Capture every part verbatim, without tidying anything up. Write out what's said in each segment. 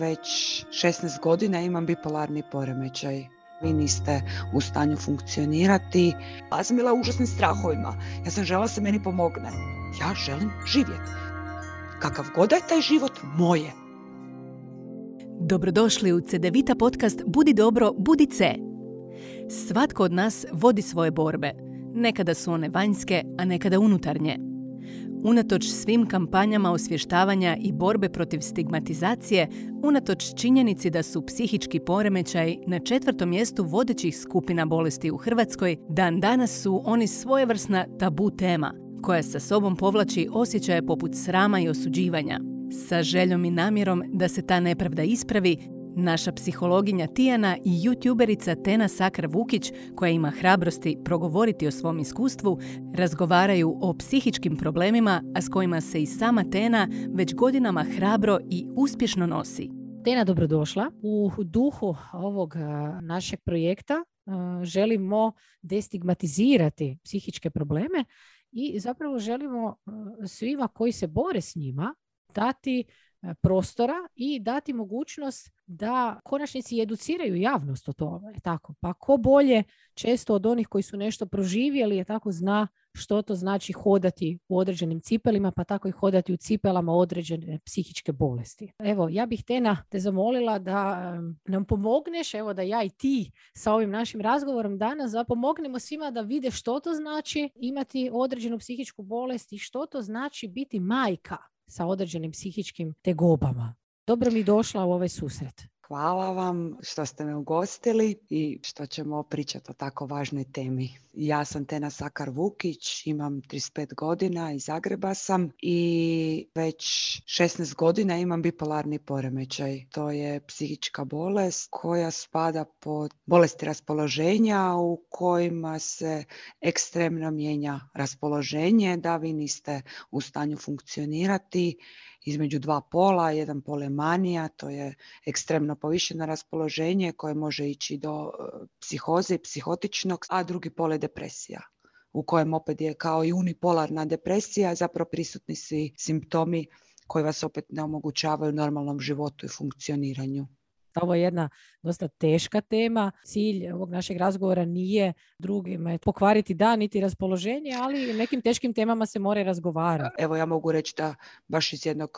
Već šesnaest godina imam bipolarni poremećaj. Vi niste u stanju funkcionirati. Ja sam bila u užasnim strahovima. Ja sam željela da se meni pomogne. Ja želim živjeti. Kakav god je taj život, moje. Dobrodošli u Cedevita podcast Budi dobro, budi C. Svatko od nas vodi svoje borbe. Nekada su one vanjske, a nekada unutarnje. Unatoč svim kampanjama osvještavanja i borbe protiv stigmatizacije, unatoč činjenici da su psihički poremećaj na četvrtom mjestu vodećih skupina bolesti u Hrvatskoj, dan danas su oni svojevrsna tabu tema, koja sa sobom povlači osjećaje poput srama i osuđivanja. Sa željom i namjerom da se ta nepravda ispravi, naša psihologinja Tijana i youtuberica Tena Sakar Vukić, koja ima hrabrosti progovoriti o svom iskustvu, razgovaraju o psihičkim problemima, a s kojima se i sama Tena već godinama hrabro i uspješno nosi. Tena, dobrodošla. U duhu ovog našeg projekta želimo destigmatizirati psihičke probleme i zapravo želimo svima koji se bore s njima dati prostora i dati mogućnost da konačnici educiraju javnost o tome. Tako. Pa ko bolje često od onih koji su nešto proživjeli, je tako, zna što to znači hodati u određenim cipelima, pa tako i hodati u cipelama određene psihičke bolesti. Evo, ja bih Tena te zamolila da nam pomogneš, evo da ja i ti sa ovim našim razgovorom danas da pomognemo svima da vide što to znači imati određenu psihičku bolest i što to znači biti majka sa određenim psihičkim tegobama. Dobro mi došla u ovaj susret. Hvala vam što ste me ugostili i što ćemo pričati o tako važnoj temi. Ja sam Tena Sakar Vukić, imam trideset pet godina, iz Zagreba sam i već šesnaest godina imam bipolarni poremećaj. To je psihička bolest koja spada pod bolesti raspoloženja u kojima se ekstremno mijenja raspoloženje, da vi niste u stanju funkcionirati između dva pola. Jedan pol je manija, to je ekstremno povišeno raspoloženje koje može ići do psihoze i psihotičnog, a drugi pol je depresija, u kojem opet je kao i unipolarna depresija zapravo prisutni svi simptomi koji vas opet ne omogućavaju normalnom životu i funkcioniranju. Ovo je jedna dosta teška tema. Cilj ovog našeg razgovora nije drugima pokvariti dan niti raspoloženje, ali nekim teškim temama se mora razgovarati. Evo, ja mogu reći da baš iz jednog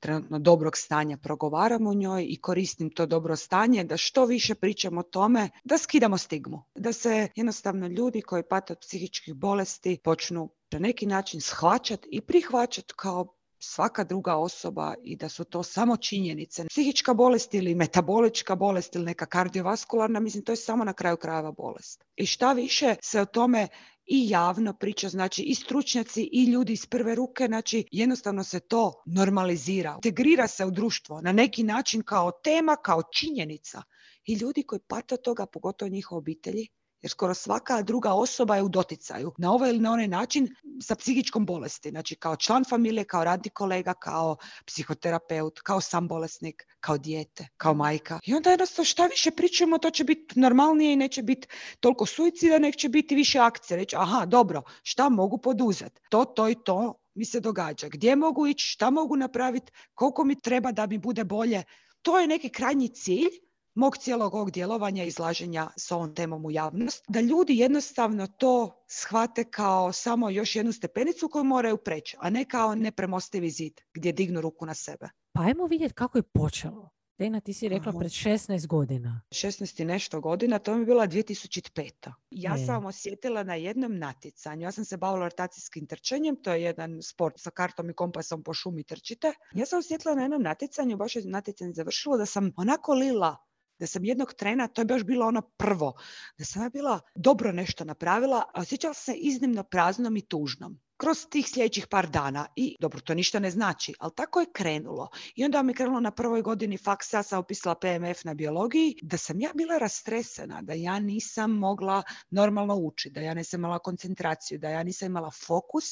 trenutno dobrog stanja progovaram o njoj i koristim to dobro stanje da što više pričam o tome, da skidamo stigmu. Da se jednostavno ljudi koji pate od psihičkih bolesti počnu na neki način shvaćati i prihvaćati kao svaka druga osoba i da su to samo činjenice. Psihička bolest ili metabolička bolest ili neka kardiovaskularna, mislim, to je samo na kraju krajeva bolest. I šta više se o tome i javno priča, znači i stručnjaci i ljudi iz prve ruke, znači jednostavno se to normalizira, integrira se u društvo na neki način kao tema, kao činjenica. I ljudi koji pate od toga, pogotovo njihove obitelji, jer skoro svaka druga osoba je u doticaju na ovaj ili na onaj način sa psihičkom bolesti. Znači kao član familije, kao radni kolega, kao psihoterapeut, kao sam bolesnik, kao dijete, kao majka. I onda jednostavno šta više pričamo, to će biti normalnije i neće biti toliko suicida, neće biti više akcije. Reći, aha, dobro, šta mogu poduzeti? To, to i to mi se događa. Gdje mogu ići, šta mogu napraviti, koliko mi treba da mi bude bolje. To je neki krajnji cilj mog cijelog ovog djelovanja, izlaženja s ovom temom u javnost, da ljudi jednostavno to shvate kao samo još jednu stepenicu koju moraju preći, a ne kao nepremostivi zid gdje dignu ruku na sebe. Pa ajmo vidjeti kako je počelo. Tena, ti si rekla pred šesnaest godina. šesnaest i nešto godina, to mi je bila dvije tisuće peta. Ja e. sam osjetila na jednom natjecanju. Ja sam se bavila orientacijskim trčanjem, to je jedan sport sa kartom i kompasom, po šumi trčite. Ja sam osjetila na jednom natjecanju, baš je natjecanje završilo, da sam onako lila, da sam jednog trena, to je baš bilo ono prvo, da sam ja bila dobro nešto napravila, a osjećala sam se iznimno praznom i tužnom kroz tih sljedećih par dana. I dobro, to ništa ne znači, ali tako je krenulo. I onda mi je krenulo na prvoj godini faksa, sam upisala P M F na biologiji, da sam ja bila rastresena, da ja nisam mogla normalno učiti, da ja nisam imala koncentraciju, da ja nisam imala fokus,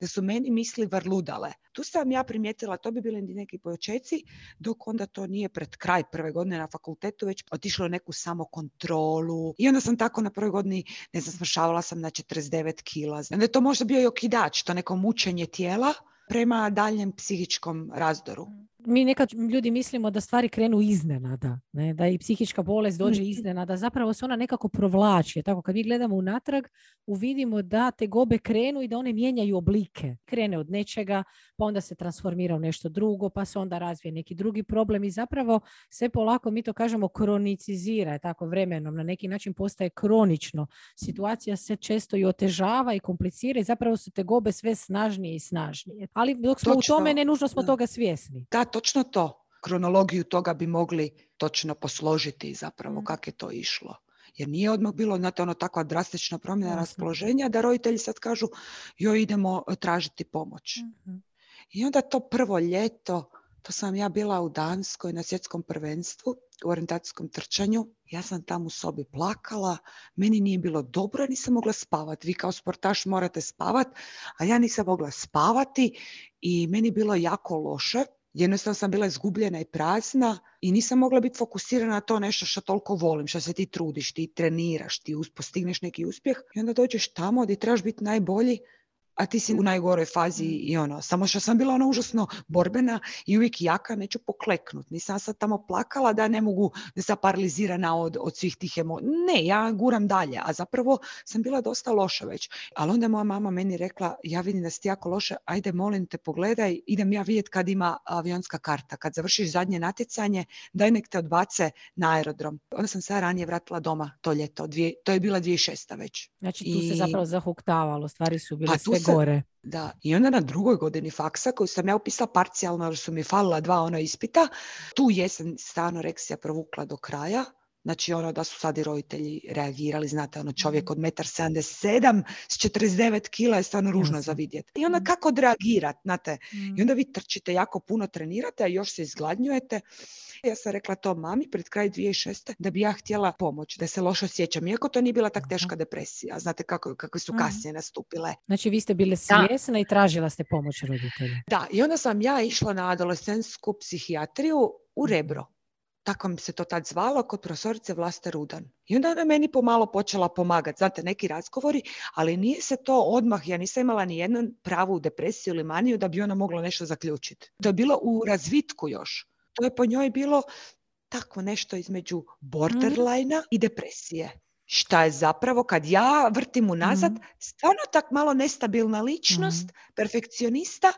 da su meni misli vrludale. Tu sam ja primijetila, to bi bili neki počeci, dok onda to nije pred kraj prve godine na fakultetu već otišlo neku samokontrolu. I onda sam tako na prvoj godini, ne znam, smršavala sam na četrdeset devet kila. Onda je to možda bio i okidač, to neko mučenje tijela prema daljem psihičkom razdoru. mi nekad ljudi mislimo da stvari krenu iznenada, ne? Da i psihička bolest dođe iznenada. Zapravo se ona nekako provlači. Tako kad mi gledamo unatrag, uvidimo da tegobe krenu i da one mijenjaju oblike. Krene od nečega, pa onda se transformira u nešto drugo, pa se onda razvije neki drugi problem i zapravo sve polako, mi to kažemo, kronicizira tako vremenom. Na neki način postaje kronično. Situacija se često i otežava i komplicira i zapravo su tegobe sve snažnije i snažnije. Ali dok smo točno, u tome, ne nužno smo da. toga svjesni. Da, točno to. Kronologiju toga bi mogli točno posložiti zapravo mm. kako je to išlo. Jer nije odmah bilo, znate, ono, takva drastična promjena mm. raspoloženja da roditelji sad kažu joj, idemo tražiti pomoć. Mm-hmm. I onda to prvo ljeto, to sam ja bila u Danskoj na svjetskom prvenstvu u orientacijskom trčanju. Ja sam tam u sobi plakala, meni nije bilo dobro, ja nisam mogla spavati. Vi kao sportaš morate spavati, a ja nisam mogla spavati i meni je bilo jako loše. Jednostavno sam bila izgubljena i prazna i nisam mogla biti fokusirana na to nešto što toliko volim, što se ti trudiš, ti treniraš, ti postigneš neki uspjeh i onda dođeš tamo gdje trebaš biti najbolji, a ti si u najgoroj fazi i ono, samo što sam bila ono užasno borbena i uvijek jaka, neću pokleknut. Nisam sad tamo plakala da ne mogu, da sam paralizirana od, od svih tih emocija. Ne, ja guram dalje, a zapravo sam bila dosta loša već. Ali onda moja mama meni rekla, ja vidim da si ti jako loše, ajde molim te pogledaj, idem ja vidjeti kad ima avionska karta. Kad završiš zadnje natjecanje, daj nek te odbace na aerodrom. Onda sam se ranije vratila doma to ljeto, dvije, to je bila dvije tisuće šesta već. Znači tu I... se zapravo zahuktavalo, stvari su bile sve gore. Da. I onda na drugoj godini faksa, koju sam ja upisala parcijalno jer su mi falila dva ona ispita, tu jesen se anoreksija provukla do kraja. Znači ono da su sad i roditelji reagirali, znate, ono čovjek od jedan sedamdeset sedam s četrdeset devet kila je stvarno ružno za vidjeti. I onda kako odreagirati, znate. I onda vi trčite jako puno, trenirate, a još se izgladnjujete. Ja sam rekla to mami pred kraj dvije tisuće šeste da bi ja htjela pomoć, da se loše osjećam. Iako to nije bila tak teška depresija, znate kako, kako su kasnije nastupile. Znači vi ste bile svjesna da. I tražila ste pomoć roditelja. Da, i onda sam ja išla na adolescentsku psihijatriju u Rebro. Tako mi se to tad zvalo, kod profesorice Vlaste Rudan. I onda je meni pomalo počela pomagati, znate, neki razgovori, ali nije se to odmah, ja nisam imala ni jednu pravu depresiju ili maniju da bi ona mogla nešto zaključiti. To je bilo u razvitku još. To je po njoj bilo tako nešto između borderline-a i depresije. Šta je zapravo, kad ja vrtim unazad, stvarno tak malo nestabilna ličnost, perfekcionista,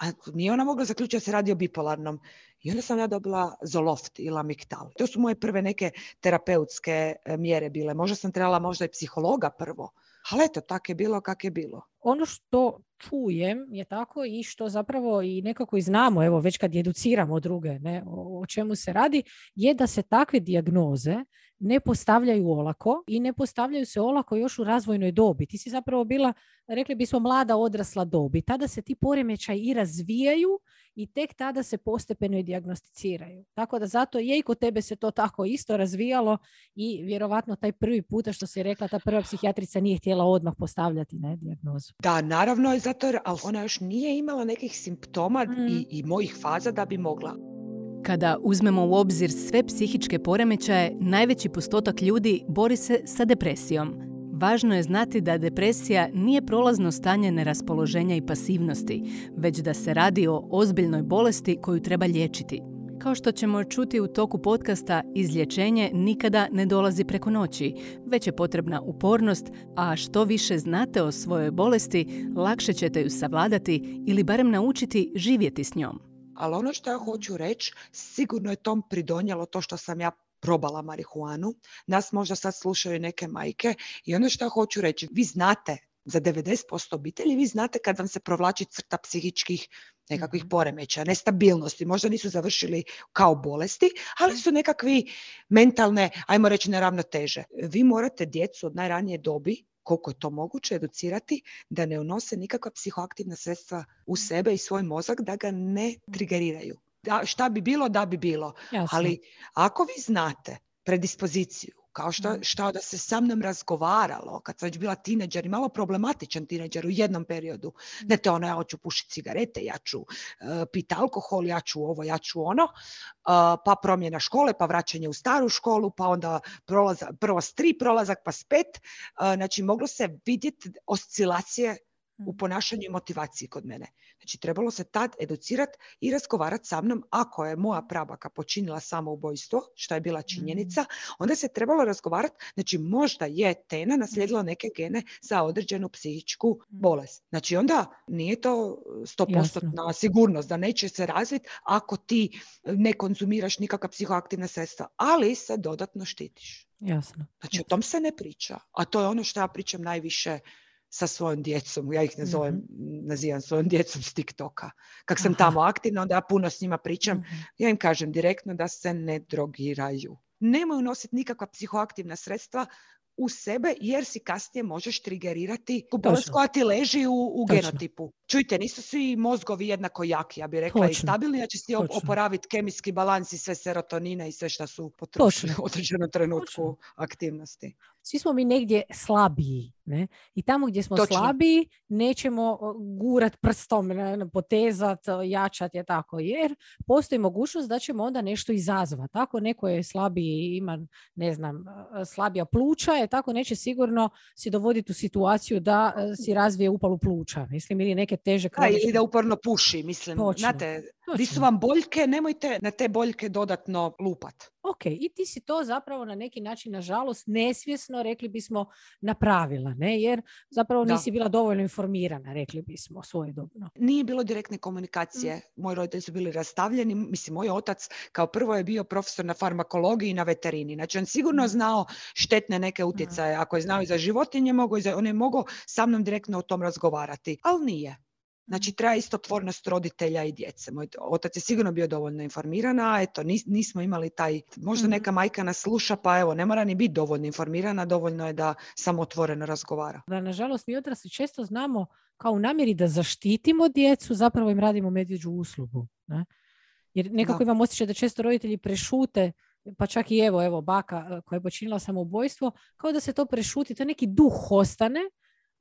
a nije ona mogla zaključiti da se radi o bipolarnom. I onda sam ja dobila Zoloft i Lamiktal. To su moje prve neke terapeutske mjere bile. Možda sam trebala možda i psihologa prvo. Ali eto, tako je bilo kako je bilo. Ono što čujem je tako i što zapravo i nekako i znamo, evo već kad educiramo druge, ne, o, o čemu se radi, je da se takve dijagnoze ne postavljaju olako i ne postavljaju se olako još u razvojnoj dobi. Ti si zapravo bila, rekli bismo, mlada odrasla dobi. Tada se ti poremećaj i razvijaju i tek tada se postepeno i dijagnosticiraju. Tako da zato je i kod tebe se to tako isto razvijalo i vjerovatno taj prvi puta što si rekla, ta prva psihijatrica nije htjela odmah postavljati, ne, dijagnozu. Da, naravno je zato, ali ona još nije imala nekih simptoma mm. i, i mojih faza da bi mogla. Kada uzmemo u obzir sve psihičke poremećaje, najveći postotak ljudi bori se sa depresijom. Važno je znati da depresija nije prolazno stanje neraspoloženja i pasivnosti, već da se radi o ozbiljnoj bolesti koju treba liječiti. Kao što ćemo čuti u toku podcasta, izlječenje nikada ne dolazi preko noći, već je potrebna upornost, a što više znate o svojoj bolesti, lakše ćete ju savladati ili barem naučiti živjeti s njom. Ali ono što ja hoću reći, sigurno je tom pridonijelo to što sam ja probala marihuanu. Nas možda sad slušaju neke majke i ono što ja hoću reći, vi znate, za devedeset posto obitelji, vi znate kad vam se provlači crta psihičkih nekakvih poremeća, nestabilnosti. Možda nisu završili kao bolesti, ali su nekakvi mentalne, ajmo reći, neravnoteže. Vi morate djecu od najranije dobi, koliko je to moguće, educirati da ne unose nikakva psihoaktivna sredstva u sebe i svoj mozak, da ga ne trigeriraju. Da, šta bi bilo, da bi bilo. Jasne. Ali ako vi znate predispoziciju, kao što, što da se sa mnom razgovaralo kad sam već bila tineđer i malo problematičan tineđer u jednom periodu. Ne to ono, ja hoću pušiti cigarete, ja ću uh, piti alkohol, ja ću ovo, ja ću ono, uh, pa promjena škole, pa vraćanje u staru školu, pa onda prolaza, prvo s tri prolazak, pa s pet. Uh, znači moglo se vidjeti oscilacije u ponašanju i motivaciji kod mene. Znači, trebalo se tad educirati i razgovarati sa mnom, ako je moja prabaka počinila samoubojstvo, što je bila činjenica, onda se trebalo razgovarati, znači možda je Tena naslijedila neke gene za određenu psihičku bolest. Znači, onda nije to sto posto sigurnost da neće se razviti ako ti ne konzumiraš nikakva psihoaktivna sredstva, ali se dodatno štitiš. Jasno. Znači, o tom se ne priča, a to je ono što ja pričam najviše sa svojom djecom, ja ih ne zovem, mm-hmm. nazivam svojom djecom s TikToka. Kak sam Aha. tamo aktivna, onda ja puno s njima pričam, mm-hmm. ja im kažem direktno da se ne drogiraju. Nemoj unositi nikakva psihoaktivna sredstva u sebe, jer si kasnije možeš trigerirati bolest koja ti leži u, u genotipu. Čujte, nisu svi mozgovi jednako jaki, ja bih rekla Točno. I stabilni, ja će si op- oporaviti kemijski balans i sve serotonina i sve što su potrošili u određenom trenutku Točno. Aktivnosti. Svi smo mi negdje slabiji, ne? I tamo gdje smo Točno. Slabiji nećemo gurat prstom, ne, potezat, jačat je tako, jer postoji mogućnost da ćemo onda nešto izazvati. Ako neko je slabiji, ima, ne znam, slabija pluća, je tako, neće sigurno si dovoditi u situaciju da si razvije upalu pluća, mislim, ili neke teže kronične. Ili da uporno puši, mislim. Točno. Znate, Točno. Di su vam boljke, nemojte na te boljke dodatno lupat. Ok, i ti si to zapravo na neki način, nažalost, nesvjesno, rekli bismo, napravila, ne? Jer zapravo nisi da. Bila dovoljno informirana, rekli bismo, svojedobno. Nije bilo direktne komunikacije. Mm. Moji roditelji su bili rastavljeni. Mislim, moj otac kao prvo je bio profesor na farmakologiji i na veterini. Znači, on sigurno znao štetne neke utjecaje. Ako je znao i za životinje, mogo, on je mogao sa mnom direktno o tom razgovarati. Ali nije. Znači, treba isto otvornost roditelja i djece. Moj otac je sigurno bio dovoljno informirana, eto, nis, nismo imali taj, možda neka majka nas sluša, pa evo, ne mora ni biti dovoljno informirana, dovoljno je da samo otvoreno razgovara. Da, nažalost, mi odrasli često znamo, kao u namjeri da zaštitimo djecu, zapravo im radimo medvjeđu uslugu. Ne? Jer nekako da. Imam osjećaj da često roditelji prešute, pa čak i evo, evo, baka koja je počinila samoubojstvo, kao da se to prešuti, to neki duh ostane,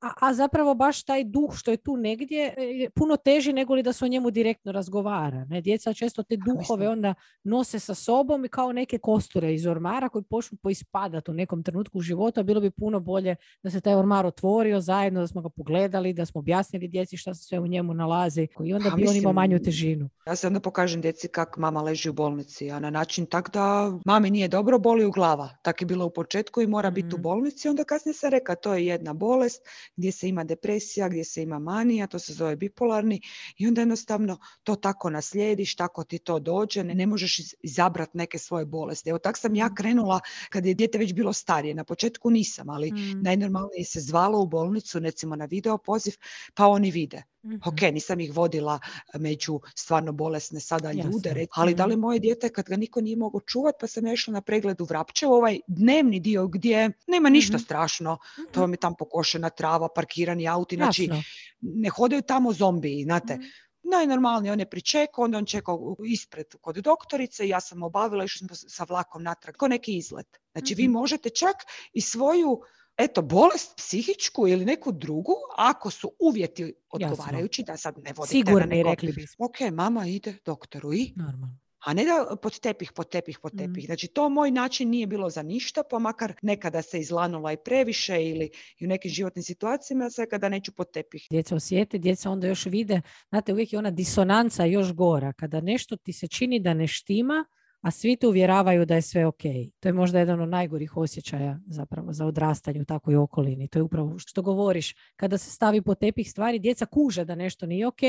A, a zapravo baš taj duh što je tu negdje je puno teži nego li da se o njemu direktno razgovara. Ne? Djeca često te duhove onda nose sa sobom i kao neke kosture iz ormara koji počnu poispadati u nekom trenutku života. Bilo bi puno bolje da se taj ormar otvorio zajedno, da smo ga pogledali, da smo objasnili djeci šta se sve u njemu nalazi i onda a, bi mislim, on imao manju težinu. Ja se onda pokažem djeci kako mama leži u bolnici, a na način tak da mami nije dobro, boli u glava. Tako je bilo u početku i mora biti mm. u bolnici. Onda kasnije sam rekla, to je jedna bolest gdje se ima depresija, gdje se ima manija, to se zove bipolarni i onda jednostavno to tako naslijediš, tako ti to dođe, ne, ne možeš izabrati neke svoje bolesti. Evo tako sam ja krenula kad je dijete već bilo starije, na početku nisam, ali mm. najnormalnije se zvalo u bolnicu, recimo na video poziv, pa oni vide. Mm-hmm. Ok, nisam ih vodila među stvarno bolesne sada ljude, yes. ali da li moje dijete kad ga niko nije mogao čuvati pa sam ja išla na pregled u Vrapče, ovaj dnevni dio gdje nema ništa mm-hmm. strašno, mm-hmm. to mi tam pokošena trava, parkirani auti, znači ne hodaju tamo zombiji, znate. Mm-hmm. Najnormalnije, on je pričekao, onda on čekao ispred kod doktorice, ja sam obavila, išla sam sa vlakom natrag, kao neki izlet. Znači mm-hmm. vi možete čak i svoju eto, bolest psihičku ili neku drugu, ako su uvjeti odgovarajući, Jasno. Da sad ne vodite Sigurni, na nekog. Ok, mama ide doktoru i... Normalno. A ne da pod tepih, pod tepih, pod tepih. Mm. Znači, to moj način nije bilo za ništa, pa makar nekada se izlanula i previše ili i u nekim životnim situacijama, sve kada neću pod tepih. Djeca osjete, djeca onda još vide, znate, uvijek je ona disonanca još gora. Kada nešto ti se čini da ne štima, a svi te uvjeravaju da je sve ok. To je možda jedan od najgorih osjećaja zapravo za odrastanje u takvoj okolini. To je upravo što govoriš. Kada se stavi pod tepih stvari, djeca kuže da nešto nije ok,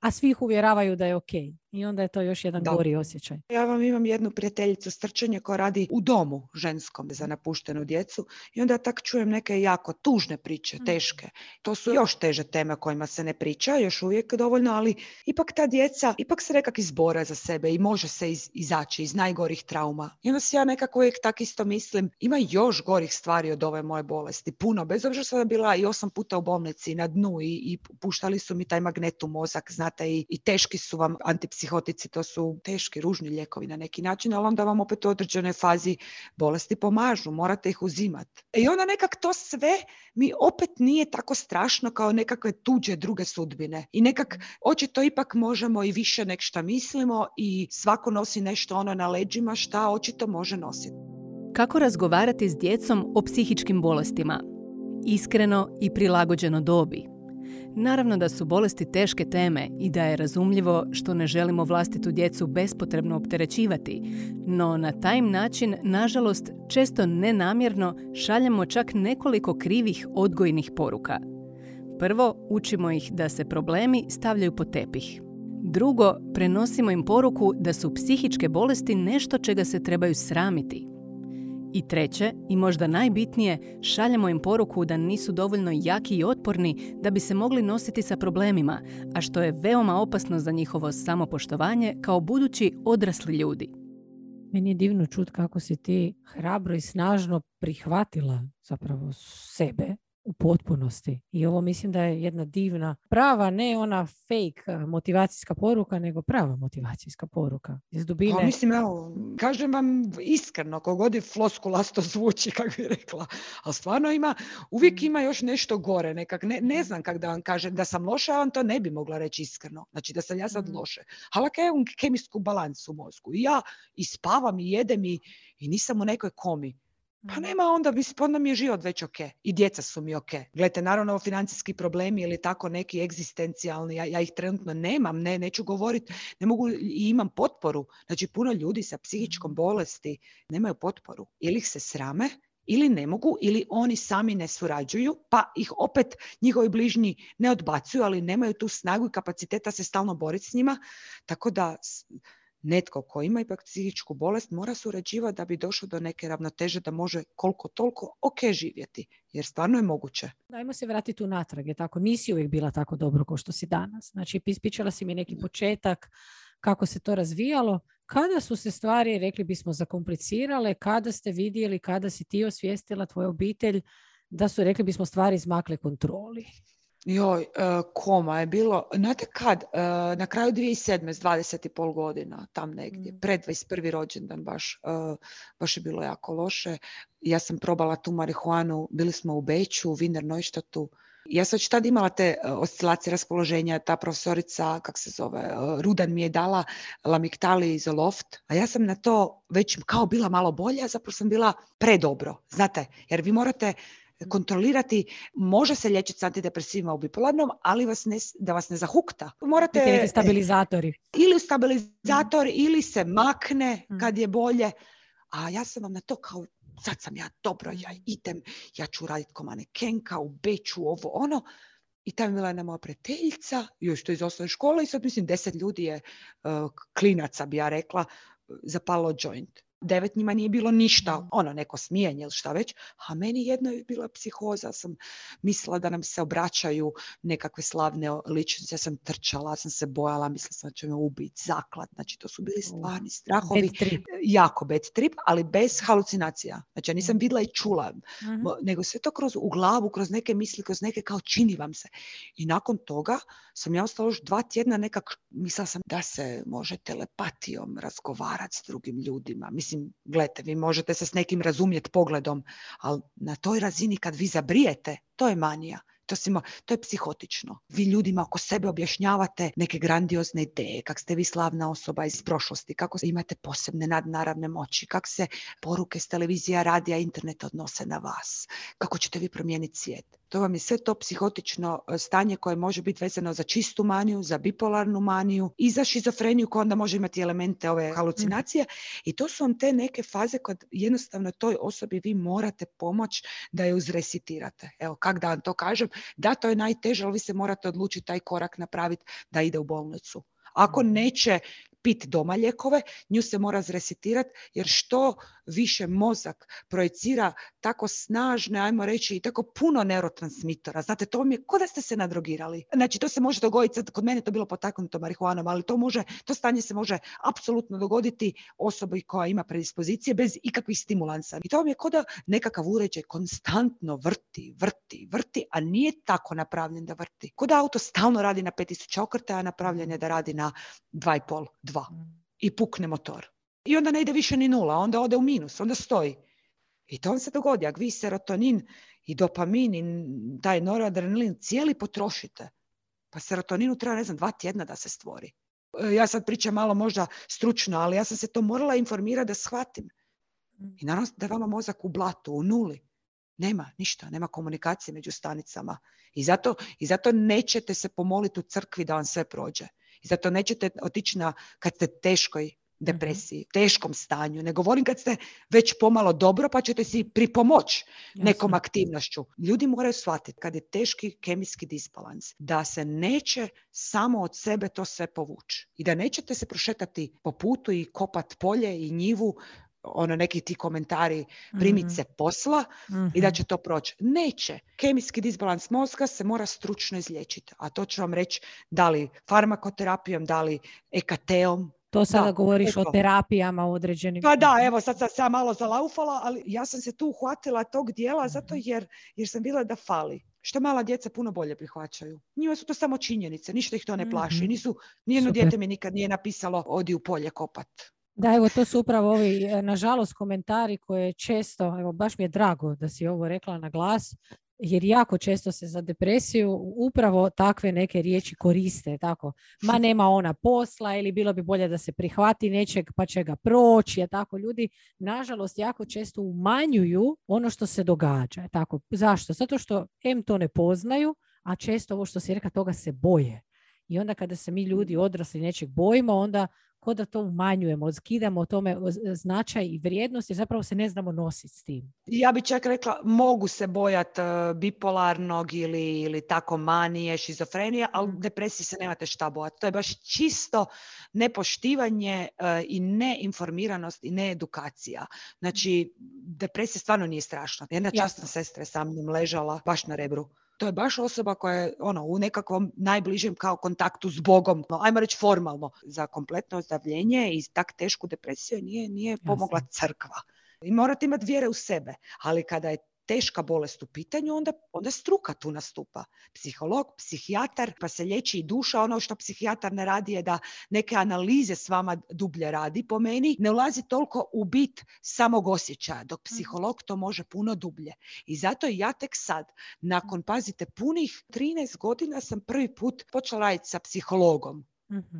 a svi ih uvjeravaju da je ok. I onda je to još jedan da. Gori osjećaj. Ja vam imam jednu prijateljicu s trčanja koja radi u domu ženskom za napuštenu djecu i onda tak čujem neke jako tužne priče, teške. To su još teže teme kojima se ne priča, još uvijek dovoljno, ali ipak ta djeca, ipak se nekak izbore za sebe i može se iz, izaći iz najgorih trauma. I onda se ja nekako uvijek tak isto mislim, ima još gorih stvari od ove moje bolesti, puno. Bez obzira što sam bila i osam puta u bolnici na dnu i, i puštali su mi taj magnet u mozak, znate, i, i teški su vam antipsihotici. Psihotici, to su teški, ružni lijekovi na neki način, ali onda vam opet u određenoj fazi bolesti pomažu, morate ih uzimati. I onda nekak to sve mi opet nije tako strašno kao nekakve tuđe druge sudbine. I nekak, očito ipak možemo i više nek šta mislimo i svako nosi nešto ono na leđima šta očito može nositi. Kako razgovarati s djecom o psihičkim bolestima? Iskreno i prilagođeno dobi. Naravno da su bolesti teške teme i da je razumljivo što ne želimo vlastitu djecu bespotrebno opterećivati, no na taj način, nažalost, često nenamjerno šaljemo čak nekoliko krivih odgojnih poruka. Prvo, učimo ih da se problemi stavljaju pod tepih. Drugo, prenosimo im poruku da su psihičke bolesti nešto čega se trebaju sramiti. I treće, i možda najbitnije, šaljemo im poruku da nisu dovoljno jaki i otporni da bi se mogli nositi sa problemima, a što je veoma opasno za njihovo samopoštovanje kao budući odrasli ljudi. Meni je divno čut kako si ti hrabro i snažno prihvatila zapravo sebe u potpunosti. I ovo mislim da je jedna divna, prava, ne ona fake motivacijska poruka, nego prava motivacijska poruka. Iz dubine... A, mislim, evo, kažem vam iskreno, kogod je floskulasto zvuči, kako bi rekla, ali stvarno ima, uvijek ima još nešto gore. Nekak, ne, ne znam kako da vam kažem, da sam loša, vam to ne bi mogla reći iskreno. Znači da sam ja sad loše. Ali kaj je um, kemijsku balansu u mozgu. I ja i spavam i jedem i, i nisam u nekoj komi. Pa nema onda, onda mi je život već ok. I djeca su mi ok. Gledajte, naravno financijski problemi ili tako neki egzistencijalni, ja, ja ih trenutno nemam, ne, neću govoriti, ne mogu i imam potporu. Znači puno ljudi sa psihičkom bolesti nemaju potporu. Ili ih se srame, ili ne mogu, ili oni sami ne surađuju, pa ih opet njihovi bližnji ne odbacuju, ali nemaju tu snagu i kapaciteta se stalno boriti s njima. Tako da... Netko ko ima ipak psihičku bolest mora surađivati da bi došao do neke ravnoteže da može koliko toliko ok živjeti. Jer stvarno je moguće. Dajmo se vratiti unatrag. Je tako, nisi uvijek bila tako dobro kao što si danas. Znači, ispričala si mi neki početak, kako se to razvijalo. Kada su se stvari, rekli bismo, zakomplicirale, kada ste vidjeli, kada si ti osvijestila, tvoja obitelj, da su, rekli bismo, stvari izmakle kontroli? Joj, koma je bilo. Znate kad? Na kraju dvije tisuće sedme s dvadeset i pol godina, tam negdje. Pred dvadeset prvi rođendan baš. Baš je bilo jako loše. Ja sam probala tu marihuanu. Bili smo u Beću, u Wiener Neustädtu. Ja sam već tad imala te oscilacije raspoloženja. Ta profesorica, kak se zove, Rudan mi je dala Lamiktal i Zoloft. A ja sam na to već kao bila malo bolja. Zapravo sam bila predobro. Znate, jer vi morate... kontrolirati, može se liječiti s antidepresivima u bipolarnom, ali vas ne, da vas ne zahukta. Morate... Ili stabilizatori. Ili stabilizator, mm. ili se makne kad je bolje. A ja sam vam na to kao, sad sam ja dobro, ja idem, ja ću raditi ko manekenka, u Beću, ovo, ono. I tam je bila jedna moja prijateljica, još to iz osnovne škole, i sad mislim deset ljudi je, uh, klinaca bi ja rekla, zapalo joint. Devet njima nije bilo ništa, ono neko smijenje ili šta već, a meni jedno je bila psihoza, sam mislila da nam se obraćaju nekakve slavne ličnice, ja sam trčala, sam se bojala, mislila sam da će me ubiti, zaklad, znači to su bili stvarni strahovi, bad trip. Jako bad trip, ali bez halucinacija, znači ja nisam vidjela i čula, uh-huh. nego sve to kroz u glavu, kroz neke misli, kroz neke kao čini vam se. I nakon toga sam ja ostala još dva tjedna nekak, mislila sam da se može telepatijom razgovarati s drugim ljudima, mislim, gledajte, vi možete se s nekim razumjeti pogledom, ali na toj razini kad vi zabrijete, to je manija. To, simo, to je psihotično. Vi ljudima oko sebe objašnjavate neke grandiozne ideje, kako ste vi slavna osoba iz prošlosti, kako imate posebne nadnaravne moći, kako se poruke s televizija, radija, interneta odnose na vas, kako ćete vi promijeniti svijet. To vam je sve to psihotično stanje koje može biti vezano za čistu maniju, za bipolarnu maniju i za šizofreniju koja onda može imati elemente ove halucinacije. Mm. I to su vam te neke faze kad jednostavno toj osobi vi morate pomoći da je uzresetirate. Evo, kak da vam to kažem? Da, to je najteže, ali vi se morate odlučiti taj korak napraviti da ide u bolnicu. Ako neće pit doma ljekove, nju se mora zresetirati, jer što više mozak projecira tako snažne, ajmo reći, i tako puno neurotransmitora. Znate, to mi je ko da ste se nadrogirali. Znači, to se može dogoditi, kod mene to bilo potaknuto marihuanom, ali to može, to stanje se može apsolutno dogoditi osobi koja ima predispozicije bez ikakvih stimulansa. I to mi je ko da nekakav uređaj konstantno vrti, vrti, vrti, a nije tako napravljen da vrti. Ko da auto stalno radi na pet tisuća okrtaja, a napravljen je da radi na dva i pol. Dva. I pukne motor. I onda ne ide više ni nula, onda ode u minus, onda stoji. I to vam se dogodi. Ako vi serotonin i dopamin i taj noradrenalin cijeli potrošite, pa serotoninu treba, ne znam, dva tjedna da se stvori. Ja sad pričam malo možda stručno, ali ja sam se to morala informirati da shvatim. I naravno da je vama mozak u blatu, u nuli. Nema ništa, nema komunikacije među stanicama. I zato, i zato nećete se pomoliti u crkvi da vam sve prođe. I zato nećete otići na, kad ste teškoj depresiji, teškom stanju. Ne govorim kad ste već pomalo dobro pa ćete si pripomoći nekom aktivnošću. Ljudi moraju shvatiti kad je teški kemijski disbalans da se neće samo od sebe to sve povući. I da nećete se prošetati po putu i kopati polje i njivu, ono neki ti komentari primit se posla mm-hmm. i da će to proći. Neće. Kemijski disbalans mozga se mora stručno izliječiti. A to ću vam reći da li farmakoterapijom, da li E K T-om. To sada da, govoriš eto. O terapijama određenim. Pa da, evo sad sam se malo zalaufala, ali ja sam se tu uhvatila tog dijela zato jer, jer sam bila da fali. Što mala djeca puno bolje prihvaćaju. Njima su to samo činjenice, ništa ih to ne plaši. Nisu, nijedno dijete mi nikad nije napisalo odi u polje kopat. Da, evo, to su upravo ovi, nažalost, komentari koje često, evo, baš mi je drago da si ovo rekla na glas, jer jako često se za depresiju upravo takve neke riječi koriste, tako, ma nema ona posla ili bilo bi bolje da se prihvati nečeg pa će ga proći, a tako ljudi, nažalost, jako često umanjuju ono što se događa, tako, zašto? Zato što em to ne poznaju, a često ovo što si rekla toga se boje. I onda kada se mi ljudi odrasli nečeg bojimo, onda ko da to umanjujemo, skidamo o tome značaj i vrijednost jer zapravo se ne znamo nositi s tim. Ja bih čak rekla, mogu se bojati bipolarnog ili, ili tako manije, šizofrenije, ali depresiji se nemate šta bojati. To je baš čisto nepoštivanje i neinformiranost i needukacija. Znači, depresija stvarno nije strašna. Jedna časna sestra je sa mnom ležala baš na Rebru. To je baš osoba koja je ono, u nekakvom najbližem kao kontaktu s Bogom. No, ajmo reći formalno. Za kompletno ozdravljenje i tak tešku depresiju nije, nije pomogla crkva. I morate imati vjere u sebe. Ali kada je teška bolest u pitanju, onda, onda struka tu nastupa. Psiholog, psihijatar, pa se liječi i duša. Ono što psihijatar ne radi je da neke analize s vama dublje radi po meni. Ne ulazi toliko u bit samog osjećaja, dok psiholog to može puno dublje. I zato ja tek sad, nakon, pazite, punih trinaest godina sam prvi put počela raditi sa psihologom,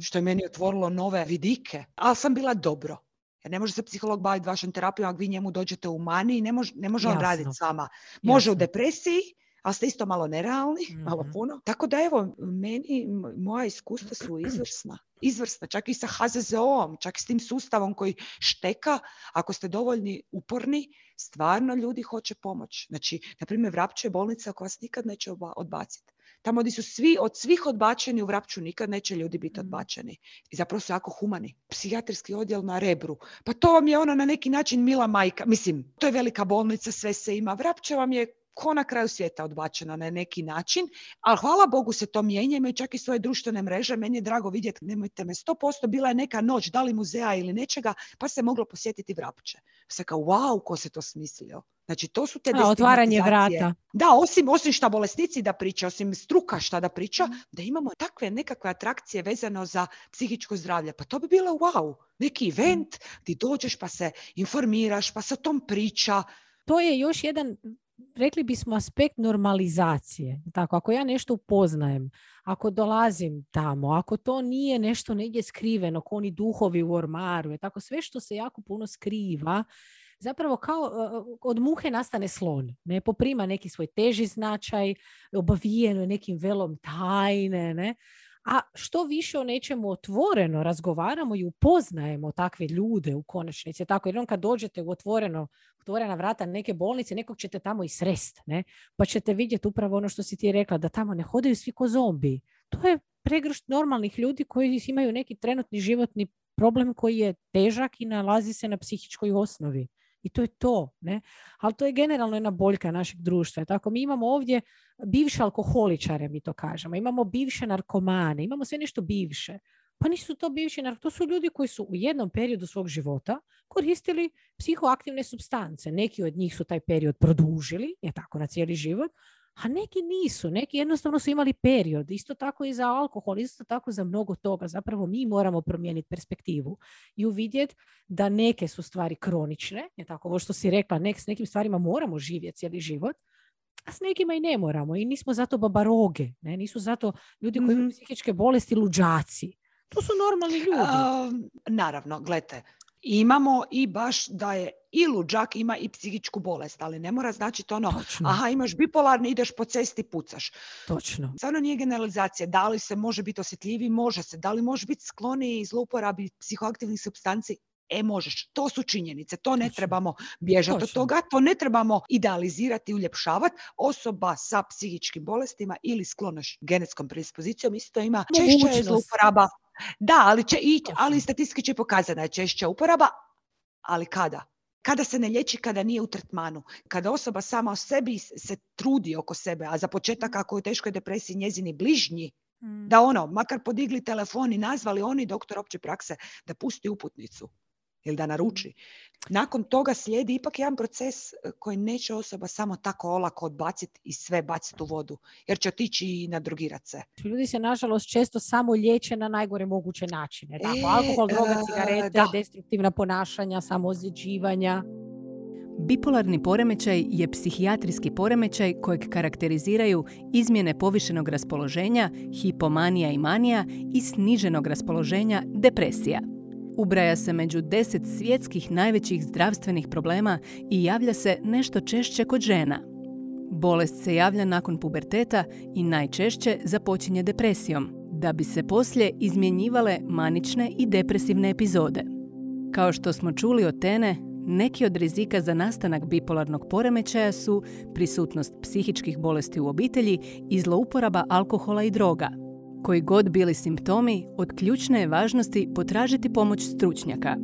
što je meni otvorilo nove vidike, ali sam bila dobro. Jer ne može se psiholog baviti vašom terapijom, ako vi njemu dođete u maniji, ne može, ne može on raditi s vama. Može Jasno. U depresiji, ali ste isto malo nerealni, mm-hmm. malo puno. Tako da evo, meni, moja iskustva su izvrsna. Izvrsna, čak i sa H Z Z O-om, čak i s tim sustavom koji šteka. Ako ste dovoljni uporni, stvarno ljudi hoće pomoć. Znači, na primjer, Vrapče je bolnica koja vas nikad neće odbaciti. Tamo gdje su svi, od svih odbačeni u Vrapču nikad neće ljudi biti odbačeni. I zapravo su jako humani. Psihijatrijski odjel na Rebru. Pa to vam je ona na neki način mila majka. Mislim, to je velika bolnica, sve se ima. Vrapče vam je ko na kraju svijeta odbačena na neki način. Ali hvala Bogu se to mijenja. Imaju čak i svoje društvene mreže. Meni je drago vidjeti, nemojte me, sto posto bila je neka noć, da li muzeja ili nečega, pa se moglo posjetiti Vrapče. Sve kao, wow, ko se to smislio. Znači, to su te destigmatizacije. Otvaranje vrata. Da, osim, osim šta bolesnici da priča, osim struka šta da priča, mm. da imamo takve nekakve atrakcije vezano za psihičko zdravlje. Pa to bi bilo wow, neki event mm. gdje dođeš pa se informiraš, pa se o tom priča. To je još jedan, rekli bismo, aspekt normalizacije. Tako, ako ja nešto upoznajem, ako dolazim tamo, ako to nije nešto negdje skriveno, ko oni duhovi u ormaru, je tako, sve što se jako puno skriva, zapravo kao od muhe nastane slon. Ne? Poprima neki svoj teži značaj, obavijeno je nekim velom tajne. Ne? A što više o nečemu otvoreno razgovaramo i upoznajemo takve ljude u konačnici. Tako, jer on kad dođete u otvoreno, otvorena vrata neke bolnice, nekog ćete tamo i sresti. Ne? Pa ćete vidjeti upravo ono što si ti rekla, da tamo ne hodaju svi ko zombi. To je pregršt normalnih ljudi koji imaju neki trenutni životni problem koji je težak i nalazi se na psihičkoj osnovi. I to je to, ne? Ali to je generalno jedna boljka našeg društva. Tako, mi imamo ovdje bivše alkoholičare, mi to kažemo. Imamo bivše narkomane, imamo sve nešto bivše. Pa nisu to bivši narkomani, to su ljudi koji su u jednom periodu svog života koristili psihoaktivne supstance. Neki od njih su taj period produžili, je tako, na cijeli život, a neki nisu, neki jednostavno su imali period. Isto tako i za alkohol, isto tako za mnogo toga. Zapravo mi moramo promijeniti perspektivu i uvidjeti da neke su stvari kronične, je tako, ovo što si rekla, nek, s nekim stvarima moramo živjeti cijeli život, a s nekima i ne moramo. I nismo zato babaroge, ne? Nisu zato ljudi koji imaju mm. psihičke bolesti luđaci. To su normalni ljudi. Um, naravno, gledajte, imamo i baš da je i luđak ima i psihičku bolest, ali ne mora značiti ono, točno, aha, imaš bipolarni, ideš po cesti, pucaš. Točno. Stvarno nije generalizacija. Da li se može biti osjetljiviji? Može se. Da li može biti skloniji zlouporabi psihoaktivnih supstanci? E, možeš. To su činjenice. To ne, točno, trebamo bježati, točno, od toga. To ne trebamo idealizirati i uljepšavati. Osoba sa psihičkim bolestima ili sklonoš genetskom predispozicijom isto ima češće zlouporaba. Da, ali, će, i, ali statistički će pokazati da je češća uporaba, ali kada? Kada se ne liječi, kada nije u tretmanu. Kada osoba sama o sebi se trudi oko sebe, a za početak ako je u teškoj depresiji njezini bližnji, mm. da ono, makar podigli telefon i nazvali oni doktor opće prakse da pusti uputnicu ili da naruči. Nakon toga slijedi ipak jedan proces koji neće osoba samo tako olako odbaciti i sve baciti u vodu, jer će otići i nadrogirat se. Ljudi se nažalost često samo liječe na najgore moguće načine. Tako, e, alkohol, droga, e, cigarete, da. destruktivna ponašanja, samoozljeđivanja. Bipolarni poremećaj je psihijatrijski poremećaj kojeg karakteriziraju izmjene povišenog raspoloženja, hipomanija i manija i sniženog raspoloženja, depresija. Ubraja se među deset svjetskih najvećih zdravstvenih problema i javlja se nešto češće kod žena. Bolest se javlja nakon puberteta i najčešće započinje depresijom, da bi se poslije izmjenjivale manične i depresivne epizode. Kao što smo čuli od Tene, neki od rizika za nastanak bipolarnog poremećaja su prisutnost psihičkih bolesti u obitelji i zlouporaba alkohola i droga. Koji god bili simptomi, od ključne je važnosti potražiti pomoć stručnjaka.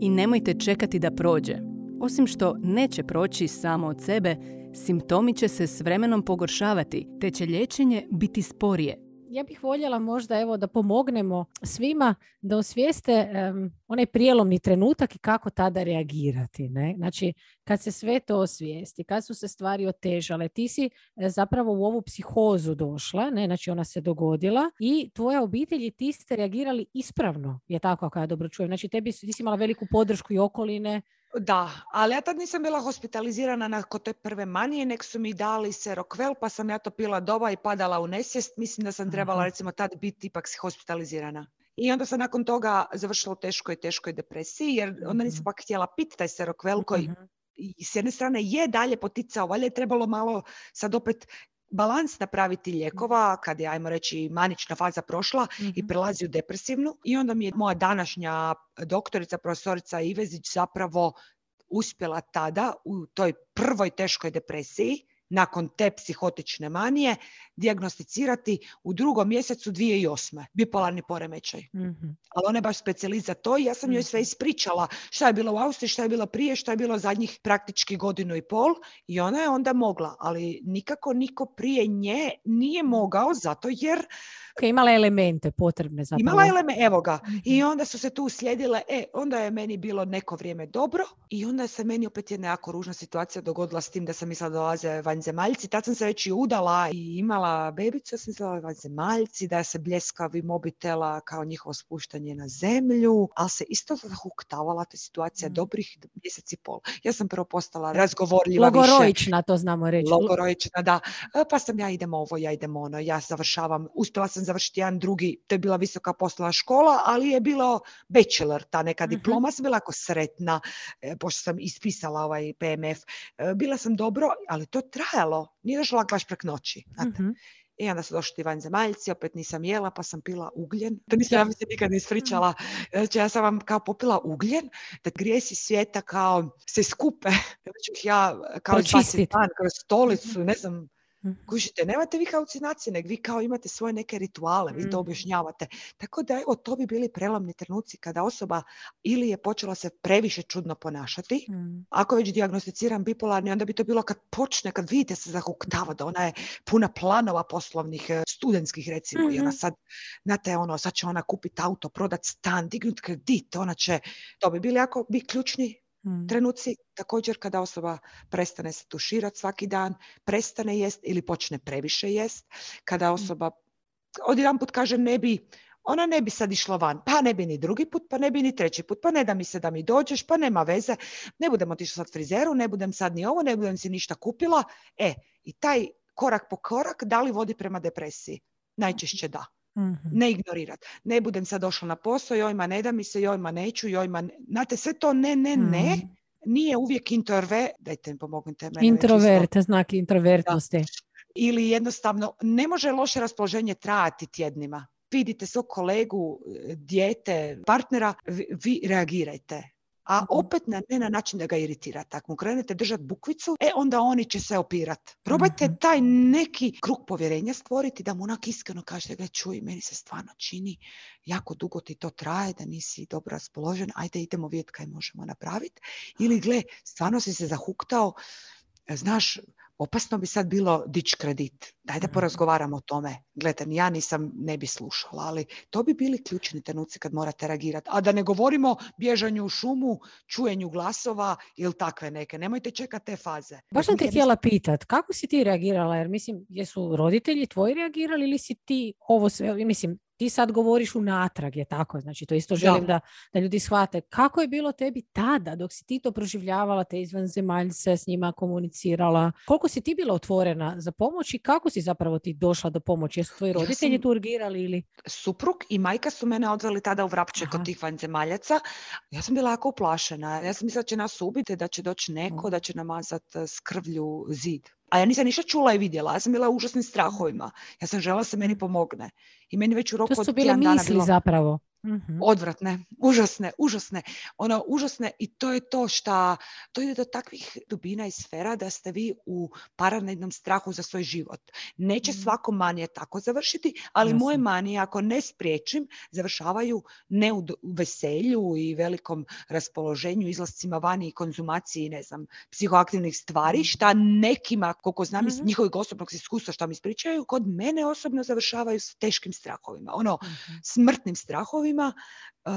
I nemojte čekati da prođe. Osim što neće proći samo od sebe, simptomi će se s vremenom pogoršavati, te će liječenje biti sporije. Ja bih voljela možda evo da pomognemo svima da osvijeste um, onaj prijelomni trenutak i kako tada reagirati. Ne? Znači, kad se sve to osvijesti, kad su se stvari otežale, ti si e, zapravo u ovu psihozu došla, ne? Znači ona se dogodila i tvoja obitelj i ti ste reagirali ispravno, je tako ako ja dobro čujem. Znači, tebi su, ti si imala veliku podršku i okoline. Da, ali ja tad nisam bila hospitalizirana nakon te prve manije, nek su mi dali Serokvel, pa sam ja to pila doba i padala u nesvijest. Mislim da sam trebala recimo tad biti ipak hospitalizirana. I onda sam nakon toga završila u teškoj, teškoj depresiji, jer onda nisam pak htjela piti taj Serokvel koji s jedne strane je dalje poticao, ali je trebalo malo sad opet balans napraviti lijekova kad je, ajmo reći, manična faza prošla mm-hmm. i prelazi u depresivnu. I onda mi je moja današnja doktorica, profesorica Ivezić zapravo uspjela tada u toj prvoj teškoj depresiji nakon te psihotične manije dijagnosticirati u drugom mjesecu dvije tisuće osme bipolarni poremećaj. Mm-hmm. Ali ona je baš specijalist za to i ja sam mm-hmm. joj sve ispričala šta je bilo u Austriji, šta je bilo prije, šta je bilo zadnjih praktički godinu i pol i ona je onda mogla, ali nikako niko prije nje nije mogao zato jer... Okay, imala elemente potrebne za to. Imala elemente, evo ga. Mm-hmm. I onda su se tu uslijedile, e, onda je meni bilo neko vrijeme dobro i onda se meni opet jedna jako ružna situacija dogodila s tim da sam mislila da dolaze vanzemaljci. Tad sam se već i udala i imala bebicu, ja sam mislila vanzemaljci, da se bljeskavi mobitela kao njihovo spuštanje na zemlju, ali se isto zahuktavala ta situacija mm-hmm. dobrih mjesec i pol. Ja sam prvo postala razgovorljiva više. Logoroična, to znamo reći. Logoroična, da. Pa sam ja idem ovo, ja idem ono, ja završavam, uspjela sam završiti jedan drugi, to je bila visoka poslovna škola, ali je bilo bachelor, ta neka diploma, sam bila jako sretna, pošto sam ispisala ovaj P M F. Bila sam dobro, ali to trajalo, nije došla baš preko noći. Mm-hmm. I onda su došli vanzemaljci, opet nisam jela, pa sam pila ugljen. To nisam ja se nikad ispričala. Znači, ja sam vam kao popila ugljen, da grijesi svijeta kao se skupe. Znači, ja kao izbacim van, kao stolicu, ne znam, kužite, nemate vi halucinacije, nego vi kao imate svoje neke rituale, vi to objašnjavate. Tako da, evo, to bi bili prelomni trenuci kada osoba ili je počela se previše čudno ponašati. Mm. Ako već dijagnosticiram bipolarni, onda bi to bilo kad počne, kad vidite se zahuktava da ona je puna planova poslovnih, studentskih recimo. Mm-hmm. I ona sad, znate, ono, sad će ona kupiti auto, prodati stan, dignuti kredit, ona će, to bi bili jako bi ključni Mm. trenuci. Također kada osoba prestane se tuširati svaki dan, prestane jest ili počne previše jest, kada osoba odjedanput kaže ne bi, ona ne bi sad išla van, pa ne bi ni drugi put, pa ne bi ni treći put, pa ne da mi se da mi dođeš, pa nema veze, ne budem otišla sad frizeru, ne budem sad ni ovo, ne budem si ništa kupila. E, i taj korak po korak da li vodi prema depresiji? Najčešće da. Mm-hmm. Ne ignorirat. Ne budem sad došla na posao, jojma ne da mi se, jojma neću, jojma ne. Znate, sve to ne, ne, mm-hmm. ne. Nije uvijek interve... Dajte mi pomognite. Introvert, znak introvertnosti. Da. Ili jednostavno, ne može loše raspoloženje trajati tjednima. Vidite svog kolegu, dijete, partnera, vi, vi reagirajte. A opet na, ne na način da ga iritirate. Ako mu krenete držati bukvicu, e onda oni će se opirati. Probajte mm-hmm. taj neki krug povjerenja stvoriti da mu onak iskreno kažete, gle čuj, meni se stvarno čini jako dugo ti to traje, da nisi dobro raspoložen, ajde idemo vidjeti kaj možemo napraviti. Ili gle, stvarno si se zahuktao, znaš, opasno bi sad bilo dići kredit. Daj da porazgovaramo o tome. Gledajte, ja nisam, ne bi slušala, ali to bi bili ključni trenuci kad morate reagirati. A da ne govorimo o bježanju u šumu, čujenju glasova ili takve neke. Nemojte čekati te faze. Baš sam te htjela pitati, kako si ti reagirala? Jer mislim, jesu roditelji tvoji reagirali ili si ti ovo sve, mislim, ti sad govoriš unatrag, je tako? Znači, to isto želim da, da ljudi shvate. Kako je bilo tebi tada, dok si ti to proživljavala, te izvanzemaljce, s njima komunicirala? Koliko si ti bila otvorena za pomoć i kako si zapravo ti došla do pomoći? Jesu tvoji roditelji ja tu urgirali ili? Suprug i majka su mene odveli tada u Vrapče kod tih vanzemaljaca. Ja sam bila jako uplašena. Ja sam mislila da će nas ubiti, da će doći neko, da će namazati s krvlju zid. A ja nisam ništa čula i vidjela. Ja sam bila u užasnim strahovima. Ja sam željela da se meni pomogne. I meni već u roku od tjedan dana bilo zapravo mm-hmm. odvratne, užasne, užasne. Ono, užasne i to je to šta, to ide do takvih dubina i sfera da ste vi u paranoidnom strahu za svoj život. Neće mm-hmm. svako manije tako završiti, ali Jasne. Moje manije, ako ne spriječim, završavaju ne u veselju i velikom raspoloženju, izlascima vani i konzumaciji, ne znam, psihoaktivnih stvari, šta nekima, koliko znam mm-hmm. iz njihovih osobnog iskustva šta mi ispričaju, kod mene osobno završavaju s teškim strahovima, ono, mm-hmm. smrtnim strahovima,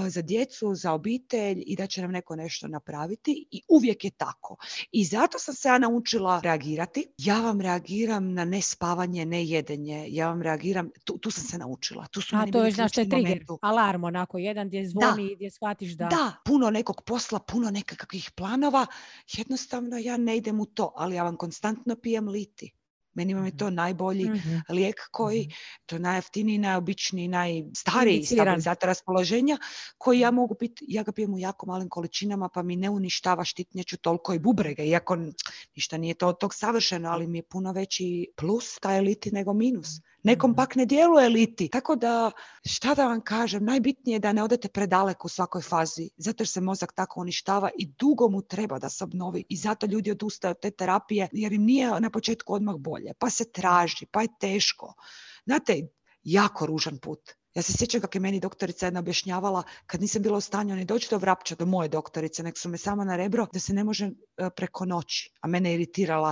za djecu, za obitelj i da će nam neko nešto napraviti i uvijek je tako. I zato sam se ja naučila reagirati. Ja vam reagiram na nespavanje, nejedenje. Ja vam reagiram, tu, tu sam se naučila. Tu su A to je znači trigger, alarm onako, jedan gdje zvoni i gdje shvatiš da... Da, puno nekog posla, puno nekakvih planova. Jednostavno ja ne idem u to, ali ja vam konstantno pijem litij. Meni vam je to najbolji mm-hmm. lijek koji, to je najjeftiniji, najobičniji, najstariji stabilizator raspoloženja, koji ja mogu biti, ja ga pijem u jako malim količinama, pa mi ne uništava štitnjaču toliko i bubrega, iako ništa nije to od tog savršeno, ali mi je puno veći plus taj litij nego minus. Nekom pak ne djeluje litij. Tako da, šta da vam kažem, najbitnije je da ne odete predaleko u svakoj fazi, zato jer se mozak tako uništava i dugo mu treba da se obnovi. I zato ljudi odustaju od te terapije, jer im nije na početku odmah bolje. Pa se traži, pa je teško. Znate, jako ružan put. Ja se sjećam kako je meni doktorica jedna objašnjavala kad nisam bila u stanju ni doći do Vrapča, do moje doktorice, nek su me samo na Rebro, da se ne može uh, preko noći. A mene je iritirala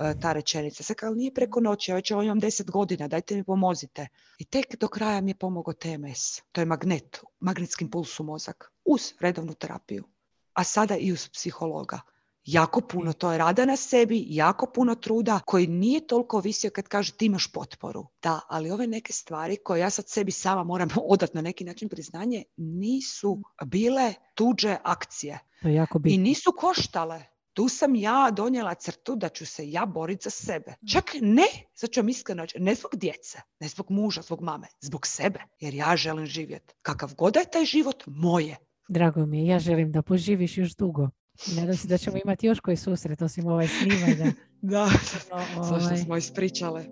uh, ta rečenica. Sve kao, nije preko noći, ja već imam deset godina, dajte mi pomozite. I tek do kraja mi je pomogao T M S. To je magnet, magnetskim pulsom mozak. Uz redovnu terapiju. A sada i uz psihologa. Jako puno to je rada na sebi, jako puno truda koji nije toliko visio kad kaže ti imaš potporu. Da, ali ove neke stvari koje ja sad sebi sama moram odati na neki način priznanje nisu bile tuđe akcije. Jako bitno. I nisu koštale. Tu sam ja donijela crtu da ću se ja boriti za sebe. Čak ne, sad ću vam iskreno, ne zbog djece, ne zbog muža, zbog mame, zbog sebe. Jer ja želim živjeti. Kakav god je taj život, moje. Drago mi je, ja želim da poživiš još dugo. Nadam se da ćemo imati još koji susret osim ovaj snimanja. Da, sve što smo ispričale.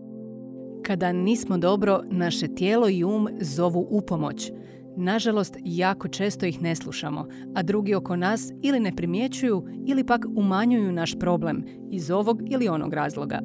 Kada nismo dobro, naše tijelo i um zovu u pomoć. Nažalost, jako često ih ne slušamo, a drugi oko nas ili ne primjećuju ili pak umanjuju naš problem iz ovog ili onog razloga.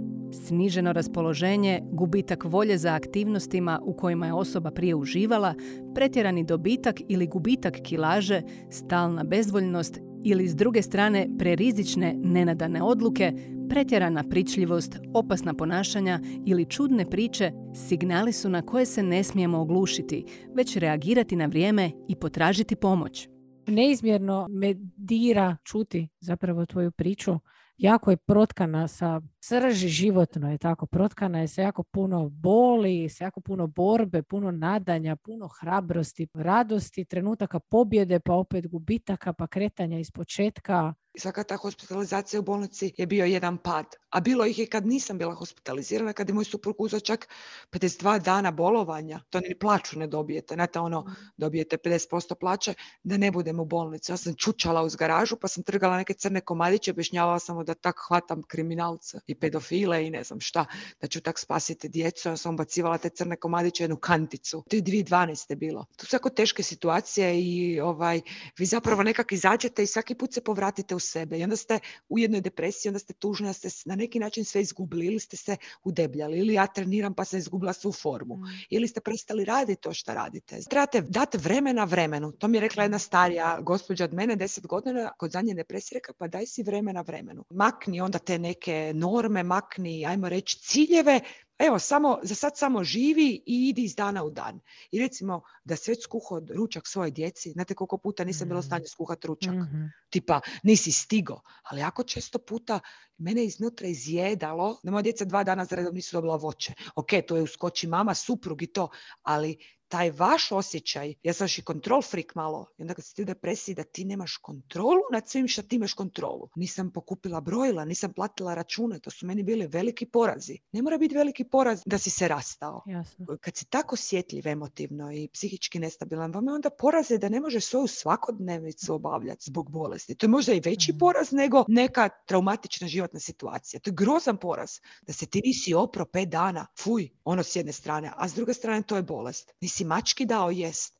Sniženo raspoloženje, gubitak volje za aktivnostima u kojima je osoba prije uživala, pretjerani dobitak ili gubitak kilaže, stalna bezvoljnost ili s druge strane prerizične, nenadane odluke, pretjerana pričljivost, opasna ponašanja ili čudne priče signali su na koje se ne smijemo oglušiti, već reagirati na vrijeme i potražiti pomoć. Neizmjerno me dira čuti zapravo tvoju priču. Jako je protkana sa srži životno, je tako, protkana je sa jako puno boli, sa jako puno borbe, puno nadanja, puno hrabrosti, radosti, trenutaka pobjede, pa opet gubitaka, pa kretanja iz početka. Svaka ta hospitalizacija u bolnici je bio jedan pad, a bilo ih je kad nisam bila hospitalizirana, kad je moj suprug uzeo čak pedeset dva dana bolovanja, to ni plaću ne dobijete, znate ono, dobijete pedeset posto plaće, da ne budem u bolnici. Ja sam čučala uz garažu, pa sam trgala neke crne komadiće, objašnjavala sam mu da tak hvatam kriminalce i pedofile i ne znam šta, da ću tak spasiti djecu, ja sam bacivala te crne komadiće jednu kanticu. To je dvije tisuće dvanaeste bilo. Tu su jako teške situacije i ovaj, vi zapravo nekak izađete i svaki put se povratite u sebe i onda ste u jednoj depresiji, onda ste tužni, ste na neki način sve izgubili ili ste se udebljali ili ja treniram pa sam izgubila svu formu ili ste prestali raditi to što radite. Trebate dati vremena vremenu. To mi je rekla jedna starija gospođa od mene, deset godina, kod zadnje depresije, rekla pa daj si vremena vremenu. Makni onda te neke norme, makni, ajmo reći, ciljeve. Evo, samo, za sad samo živi i idi iz dana u dan. I recimo da sve skuho ručak svoje djeci, znate koliko puta nisam bila u stanju skuhati ručak. Mm-hmm. Tipa, nisi stigo. Ali jako često puta mene iznutra izjedalo da moja djeca dva dana za redom nisu dobila voće. Ok, to je uskoči mama, suprug i to, ali taj vaš osjećaj, ja sam još i kontrol freak malo, i onda kad si ti u depresiji da ti nemaš kontrolu nad svim što ti imaš kontrolu. Nisam pokupila brojila, nisam platila račune, to su meni bili veliki porazi. Ne mora biti veliki poraz da si se rastao. Jasno. Kad si tako osjetljiv emotivno i psihički nestabilan, vam je onda poraze da ne možeš svoju svakodnevnicu obavljati zbog bolesti. To je možda i veći mm. poraz nego neka traumatična životna situacija. To je grozan poraz da se ti nisi opro pet dana, fuj, ono s jedne strane, a s druge strane to je bolest. Nisi si mački dao jest.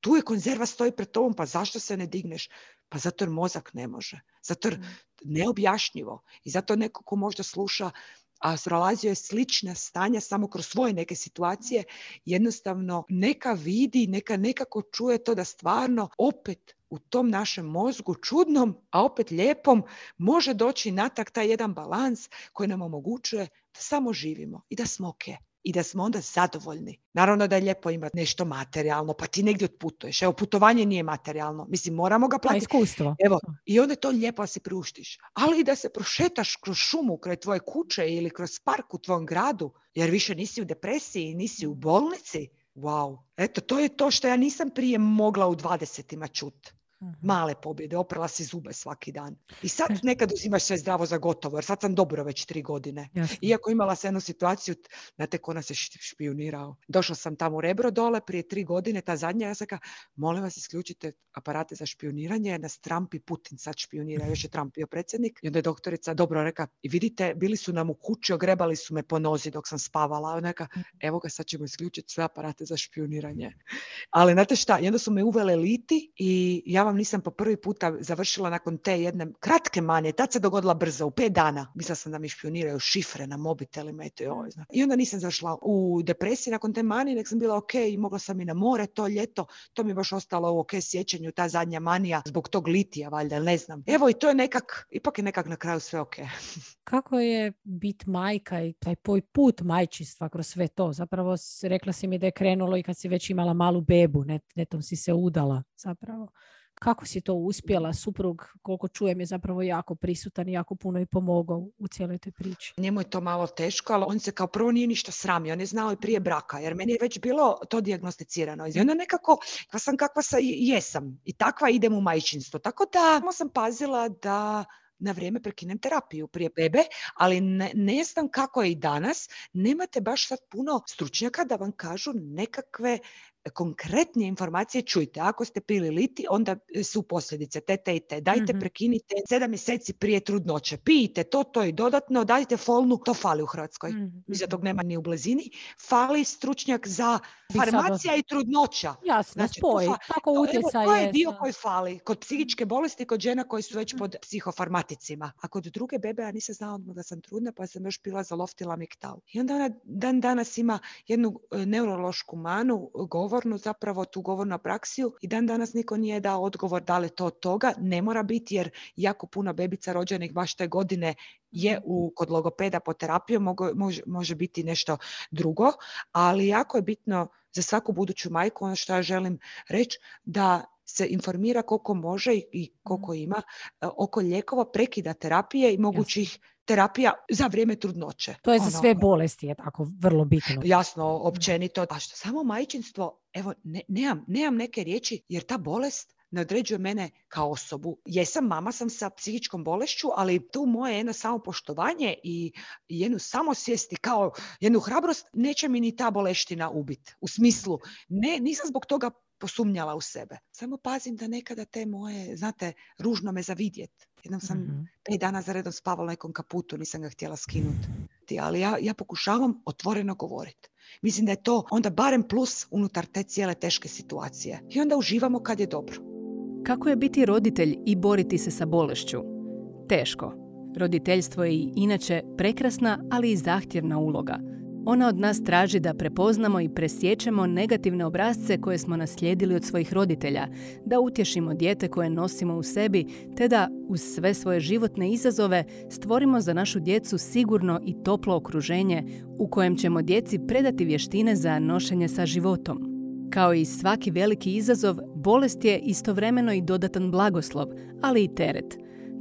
Tu je konzerva stoji pred tobom, pa zašto se ne digneš? Pa zato jer mozak ne može. Zato jer neobjašnjivo. I zato neko ko možda sluša, a prolazio je slična stanja samo kroz svoje neke situacije, jednostavno neka vidi, neka nekako čuje to da stvarno opet u tom našem mozgu čudnom, a opet lijepom, može doći natak taj jedan balans koji nam omogućuje da samo živimo i da smo ok. I da smo onda zadovoljni. Naravno da je lijepo imati nešto materijalno, pa ti negdje otputuješ. Evo, putovanje nije materijalno. Mislim, moramo ga platiti. Iskustvo. Evo, i onda to lijepo da si priuštiš. Ali i da se prošetaš kroz šumu, kraj tvoje kuće ili kroz park u tvom gradu, jer više nisi u depresiji, nisi u bolnici. Wow. Eto, to je to što ja nisam prije mogla u dvadesetima čuti. Male pobjede, oprala si zube svaki dan. I sad nekad uzimaš sve zdravo za gotovo, jer sad sam dobro već tri godine. Jasne. Iako imala sam jednu situaciju, znate ko nas je špionirao. Došla sam tamo u Rebro dole prije tri godine, ta zadnja, ja sam ka, molim vas isključite aparate za špioniranje, nas Trump i Putin sad špionira, još je Trump bio predsjednik. I onda je doktorica dobro rekla, i vidite, bili su nam u kući, ogrebali su me po nozi dok sam spavala. Ona rekla, evo ga, sad ćemo isključiti sve aparate za špioniranje. Ali znate šta, i onda su me uvele liti i ja vam nisam po prvi puta završila nakon te jedne kratke manije. Tad se dogodila brzo, u pet dana. Mislila sam da mi špioniraju šifre na mobitelima i to je ovo. I onda nisam zašla u depresiju nakon te manije, nek sam bila ok i mogla sam i na more to ljeto. To mi je baš ostalo u ok sjećanju, ta zadnja manija zbog tog litija, valjda, ne znam. Evo i to je nekak, ipak je nekak na kraju sve ok. Kako je bit majka i taj put majčinstva kroz sve to? Zapravo rekla si mi da je krenulo i kad si već imala malu bebu, net, netom si se udala zapravo. Kako si to uspjela? Suprug, koliko čujem, je zapravo jako prisutan i jako puno i pomogao u cijeloj toj priči. Njemu je to malo teško, ali on se kao prvo nije ništa sramio. On je znao i prije braka, jer meni je već bilo to dijagnosticirano. I onda nekako, kakva sam kakva sam, jesam. I takva idem u majčinstvo. Tako da samo sam pazila da na vrijeme prekinem terapiju prije bebe, ali ne, ne znam kako je i danas. Nemate baš sad puno stručnjaka da vam kažu nekakve konkretnije informacije. Čujte, ako ste pili liti, onda su posljedice te, te i te. Dajte, mm-hmm. prekinite sedam mjeseci prije trudnoće. Pijte to, to i dodatno. Dajte folnu. To fali u Hrvatskoj. Mm-hmm. Iza tog nema ni u blizini. Fali stručnjak za farmacija i trudnoća. Jasno, znači, spoj. To, Kako to, evo, to je dio koji fali. Kod psihičke bolesti, kod žena koji su već pod psihofarmaticima. A kod druge bebe, ja nisam znala da sam trudna, pa sam još pila Zoloft i Lamiktal. I onda ona dan danas ima jednu neurološku manu, govor zapravo tu govornu praksiju i dan danas niko nije dao odgovor da li to od toga. Ne mora biti, jer jako puno bebica rođenih baš te godine je u, kod logopeda po terapiju, može, može biti nešto drugo, ali jako je bitno za svaku buduću majku, ono što ja želim reći, da se informira koliko može i koliko ima oko lijekova, prekida terapije i mogućih terapija za vrijeme trudnoće. To je za ono, sve bolesti je tako vrlo bitno. Jasno, općenito. A što samo majčinstvo, evo, ne, nemam, nemam neke riječi, jer ta bolest ne određuje mene kao osobu. Jesam, mama sam sa psihičkom bolešću, ali tu moje jedno samopoštovanje i jednu samosvijest i kao jednu hrabrost neće mi ni ta boleština ubiti. U smislu, ne, nisam zbog toga posumnjala u sebe. Samo pazim da nekada te moje, znate, ružno me zavidjet. Jednom sam mm-hmm. pet dana za redom spavala na nekom kaputu, nisam ga htjela skinuti. Ali ja, ja pokušavam otvoreno govoriti. Mislim da je to onda barem plus unutar te cijele teške situacije. I onda uživamo kad je dobro. Kako je biti roditelj i boriti se sa bolešću? Teško. Roditeljstvo je i inače prekrasna, ali i zahtjevna uloga. Ona od nas traži da prepoznamo i presječemo negativne obrasce koje smo naslijedili od svojih roditelja, da utješimo dijete koje nosimo u sebi, te da, uz sve svoje životne izazove, stvorimo za našu djecu sigurno i toplo okruženje u kojem ćemo djeci predati vještine za nošenje sa životom. Kao i svaki veliki izazov, bolest je istovremeno i dodatan blagoslov, ali i teret.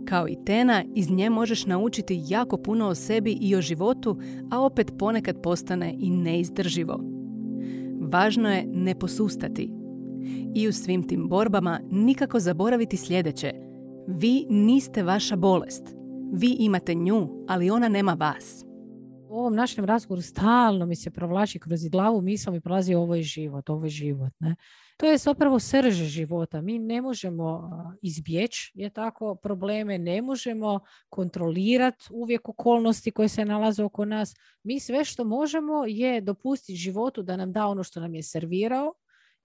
Kao i Tena, iz nje možeš naučiti jako puno o sebi i o životu, a opet ponekad postane i neizdrživo. Važno je ne posustati. I u svim tim borbama nikako zaboraviti sljedeće. Vi niste vaša bolest. Vi imate nju, ali ona nema vas. U ovom našem razgovoru stalno mi se provlači kroz glavu misao mi prolazi ovo je život, ovo je život, ne? To je zapravo srž života. Mi ne možemo izbjeći, je tako, probleme, ne možemo kontrolirati uvijek okolnosti koje se nalaze oko nas. Mi sve što možemo je dopustiti životu da nam da ono što nam je servirao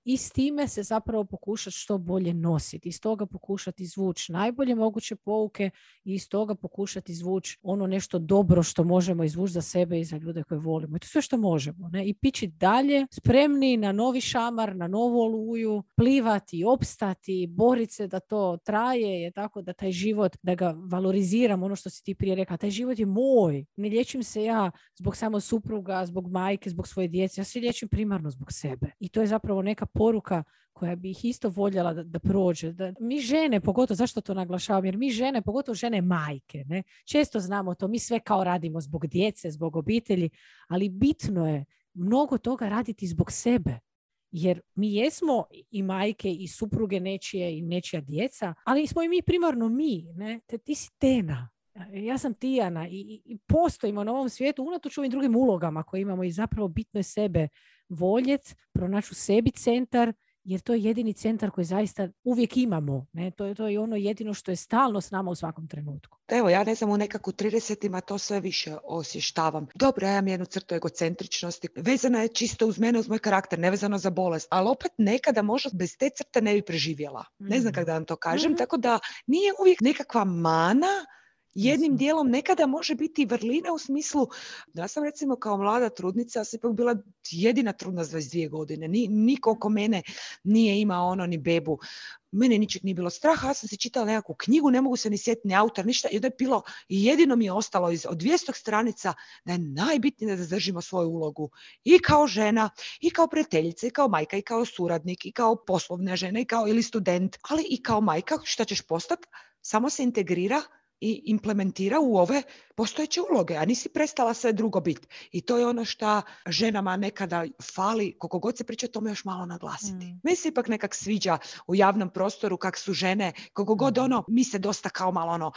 i s time se zapravo pokušati što bolje nositi. Iz toga pokušati izvući najbolje moguće pouke i iz toga pokušati izvući ono nešto dobro što možemo izvući za sebe i za ljude koje volimo. I to sve što možemo. Ne? I pići dalje, spremni na novi šamar, na novu oluju, plivati, opstati, boriti se da to traje, je tako da taj život, da ga valoriziram, ono što si ti prije rekla, taj život je moj. Ne liječim se ja zbog samo supruga, zbog majke, zbog svoje djece. Ja se liječim primarno zbog sebe. I to je zapravo neka poruka koja bi ih isto voljela da, da prođe. Da, mi žene, pogotovo, zašto to naglašavam? Jer mi žene, pogotovo žene majke, ne? Često znamo to, mi sve kao radimo zbog djece, zbog obitelji, ali bitno je mnogo toga raditi zbog sebe. Jer mi jesmo i majke i supruge nečije i nečija djeca, ali smo i mi primarno mi. Ne? Te, ti si Tena. Ja sam Tijana i, i postojimo na ovom svijetu unatoč ovim drugim ulogama koje imamo i zapravo bitno je sebe voljet, pronaći u sebi centar, jer to je jedini centar koji zaista uvijek imamo. Ne? To je, to je ono jedino što je stalno s nama u svakom trenutku. Evo, ja ne znam, u nekako tridesetima to sve više osještavam. Dobro, ja imam jednu crtu egocentričnosti. Vezana je čisto uz mene, uz moj karakter, nevezano za bolest. Ali opet nekada možda bez te crte ne bi preživjela. Ne znam kako da vam to kažem. Mm-hmm. Tako da nije uvijek nekakva mana. Jednim dijelom nekada može biti vrlina u smislu, ja sam recimo kao mlada trudnica, ja sam ipak bila jedina trudna s dvadeset dvije godine, ni, niko oko mene nije imao ono ni bebu. Mene ničeg nije bilo straha, ja sam se čitala nekakvu knjigu, ne mogu se ni sjetiti ni autor, ništa. I onda je bilo, jedino mi je ostalo iz, od dvjesto stranica da je najbitnije da zadržimo svoju ulogu. I kao žena, i kao prijateljica, i kao majka, i kao suradnik, i kao poslovna žena, i kao ili student, ali i kao majka, šta ćeš postati, samo se integrira i implementira u ove postojeće uloge, a nisi prestala sve drugo biti. I to je ono što ženama nekada fali, koliko god se priča, tome još malo naglasiti. Mm. Meni se ipak nekak sviđa u javnom prostoru kak su žene, koliko god ono, mi se dosta kao malo ono,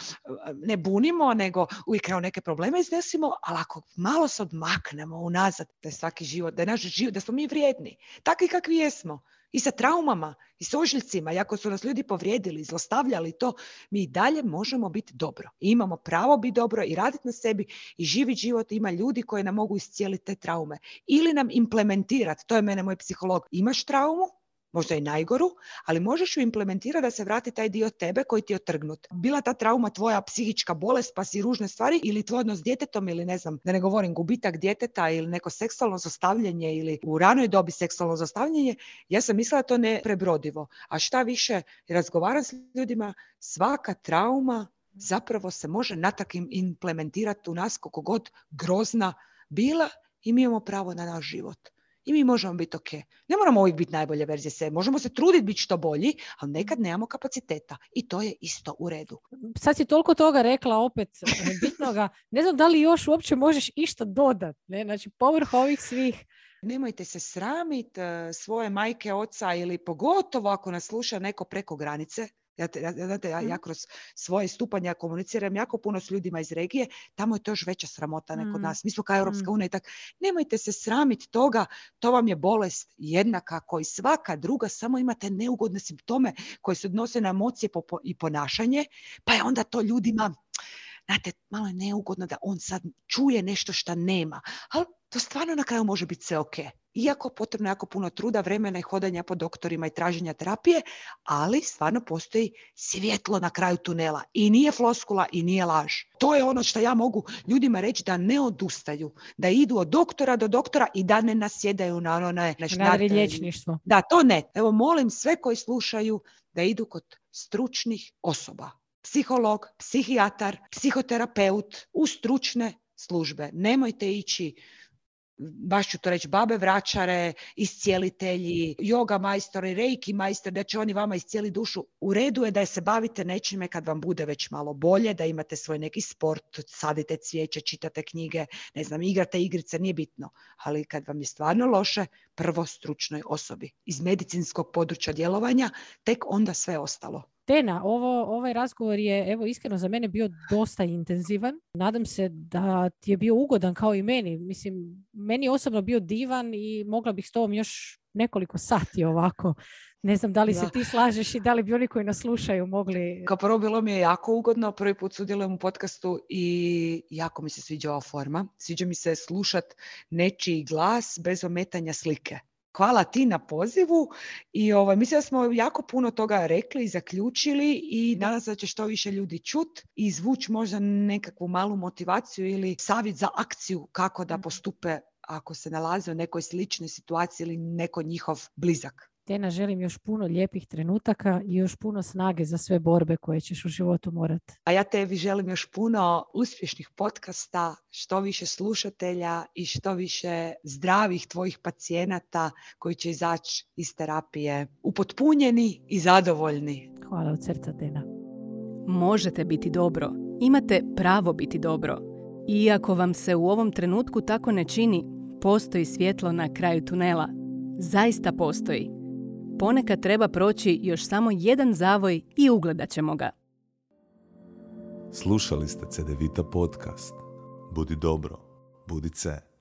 ne bunimo, nego uvijek neke probleme iznesimo, ali ako malo se odmaknemo unazad, da je svaki život, da je naš život, da smo mi vrijedni, takvi kakvi jesmo. I sa traumama, i sa ožiljcima, i ako su nas ljudi povrijedili, zlostavljali to, mi i dalje možemo biti dobro. I imamo pravo biti dobro i raditi na sebi i živjeti život. Ima ljudi koji nam mogu iscijeliti te traume. Ili nam implementirati, to je mene moj psiholog, imaš traumu, možda i najgoru, ali možeš ju implementirati da se vrati taj dio tebe koji ti je otrgnut. Bila ta trauma tvoja psihička bolest pa si ružne stvari ili tvoj odnos s djetetom ili ne znam, da ne govorim gubitak djeteta ili neko seksualno zlostavljanje ili u ranoj dobi seksualno zlostavljanje. Ja sam mislila da to ne prebrodivo. A šta više razgovaram s ljudima, svaka trauma zapravo se može natakim implementirati u nas koliko god grozna bila i mi imamo pravo na naš život. I mi možemo biti ok. Ne moramo uvijek biti najbolje verzije sebe. Možemo se truditi biti što bolji, ali nekad nemamo kapaciteta. I to je isto u redu. Sad si toliko toga rekla opet bitnoga. Ne znam da li još uopće možeš išta dodat. Ne? Znači, povrh ovih svih nemojte se sramiti svoje majke, oca ili pogotovo ako nas sluša neko preko granice. Ja, ja, ja, ja kroz svoje stupanja komuniciram jako puno s ljudima iz regije, tamo je to još veća sramota nego kod nas. Mi smo kao Europska unija i tako. Nemojte se sramiti toga, to vam je bolest jednaka kao i svaka druga, samo imate neugodne simptome koje se odnose na emocije i ponašanje, pa je onda to ljudima, znate, malo je neugodno da on sad čuje nešto što nema, ali to stvarno na kraju može biti sve ok. Iako potrebno je jako puno truda, vremena i hodanja po doktorima i traženja terapije, ali stvarno postoji svjetlo na kraju tunela i nije floskula i nije laž. To je ono što ja mogu ljudima reći, da ne odustaju, da idu od doktora do doktora i da ne nasjedaju na ono na, na liječništvo. Da, to ne. Evo, molim sve koji slušaju da idu kod stručnih osoba. Psiholog, psihijatar, psihoterapeut, u stručne službe. Nemojte ići, baš ću to reći, babe vračare, iscijelitelji, joga majstori, reiki majstor, da će oni vama iscijeli dušu. U redu je da se bavite nečime kad vam bude već malo bolje, da imate svoj neki sport, sadite cvijeće, čitate knjige, ne znam, igrate igrice, nije bitno. Ali kad vam je stvarno loše, prvo stručnoj osobi iz medicinskog područja djelovanja, tek onda sve ostalo. Tena, ovo, ovaj razgovor je, evo, iskreno za mene bio dosta intenzivan. Nadam se da ti je bio ugodan kao i meni. Mislim, meni je osobno bio divan i mogla bih s tobom još nekoliko sati ovako. Ne znam da li da. se ti slažeš i da li bi oni koji nas slušaju mogli... Kao prvo, bilo mi je jako ugodno. Prvi put sudjelujem u podcastu i jako mi se sviđa ova forma. Sviđa mi se slušat nečiji glas bez ometanja slike. Hvala ti na pozivu i ovaj, mislim da smo jako puno toga rekli i zaključili i nadam se da će što više ljudi čut i izvući možda nekakvu malu motivaciju ili savjet za akciju kako da postupe ako se nalaze u nekoj sličnoj situaciji ili neko njihov blizak. Tena, želim još puno lijepih trenutaka i još puno snage za sve borbe koje ćeš u životu morati. A ja tebi želim još puno uspješnih podcasta, što više slušatelja i što više zdravih tvojih pacijenata koji će izaći iz terapije upotpunjeni i zadovoljni. Hvala od srca, Tena. Možete biti dobro. Imate pravo biti dobro. Iako vam se u ovom trenutku tako ne čini, postoji svjetlo na kraju tunela. Zaista postoji. Ponekad treba proći još samo jedan zavoj i ugledat ćemo ga. Slušali ste C deveta podcast. Budi dobro, budi C.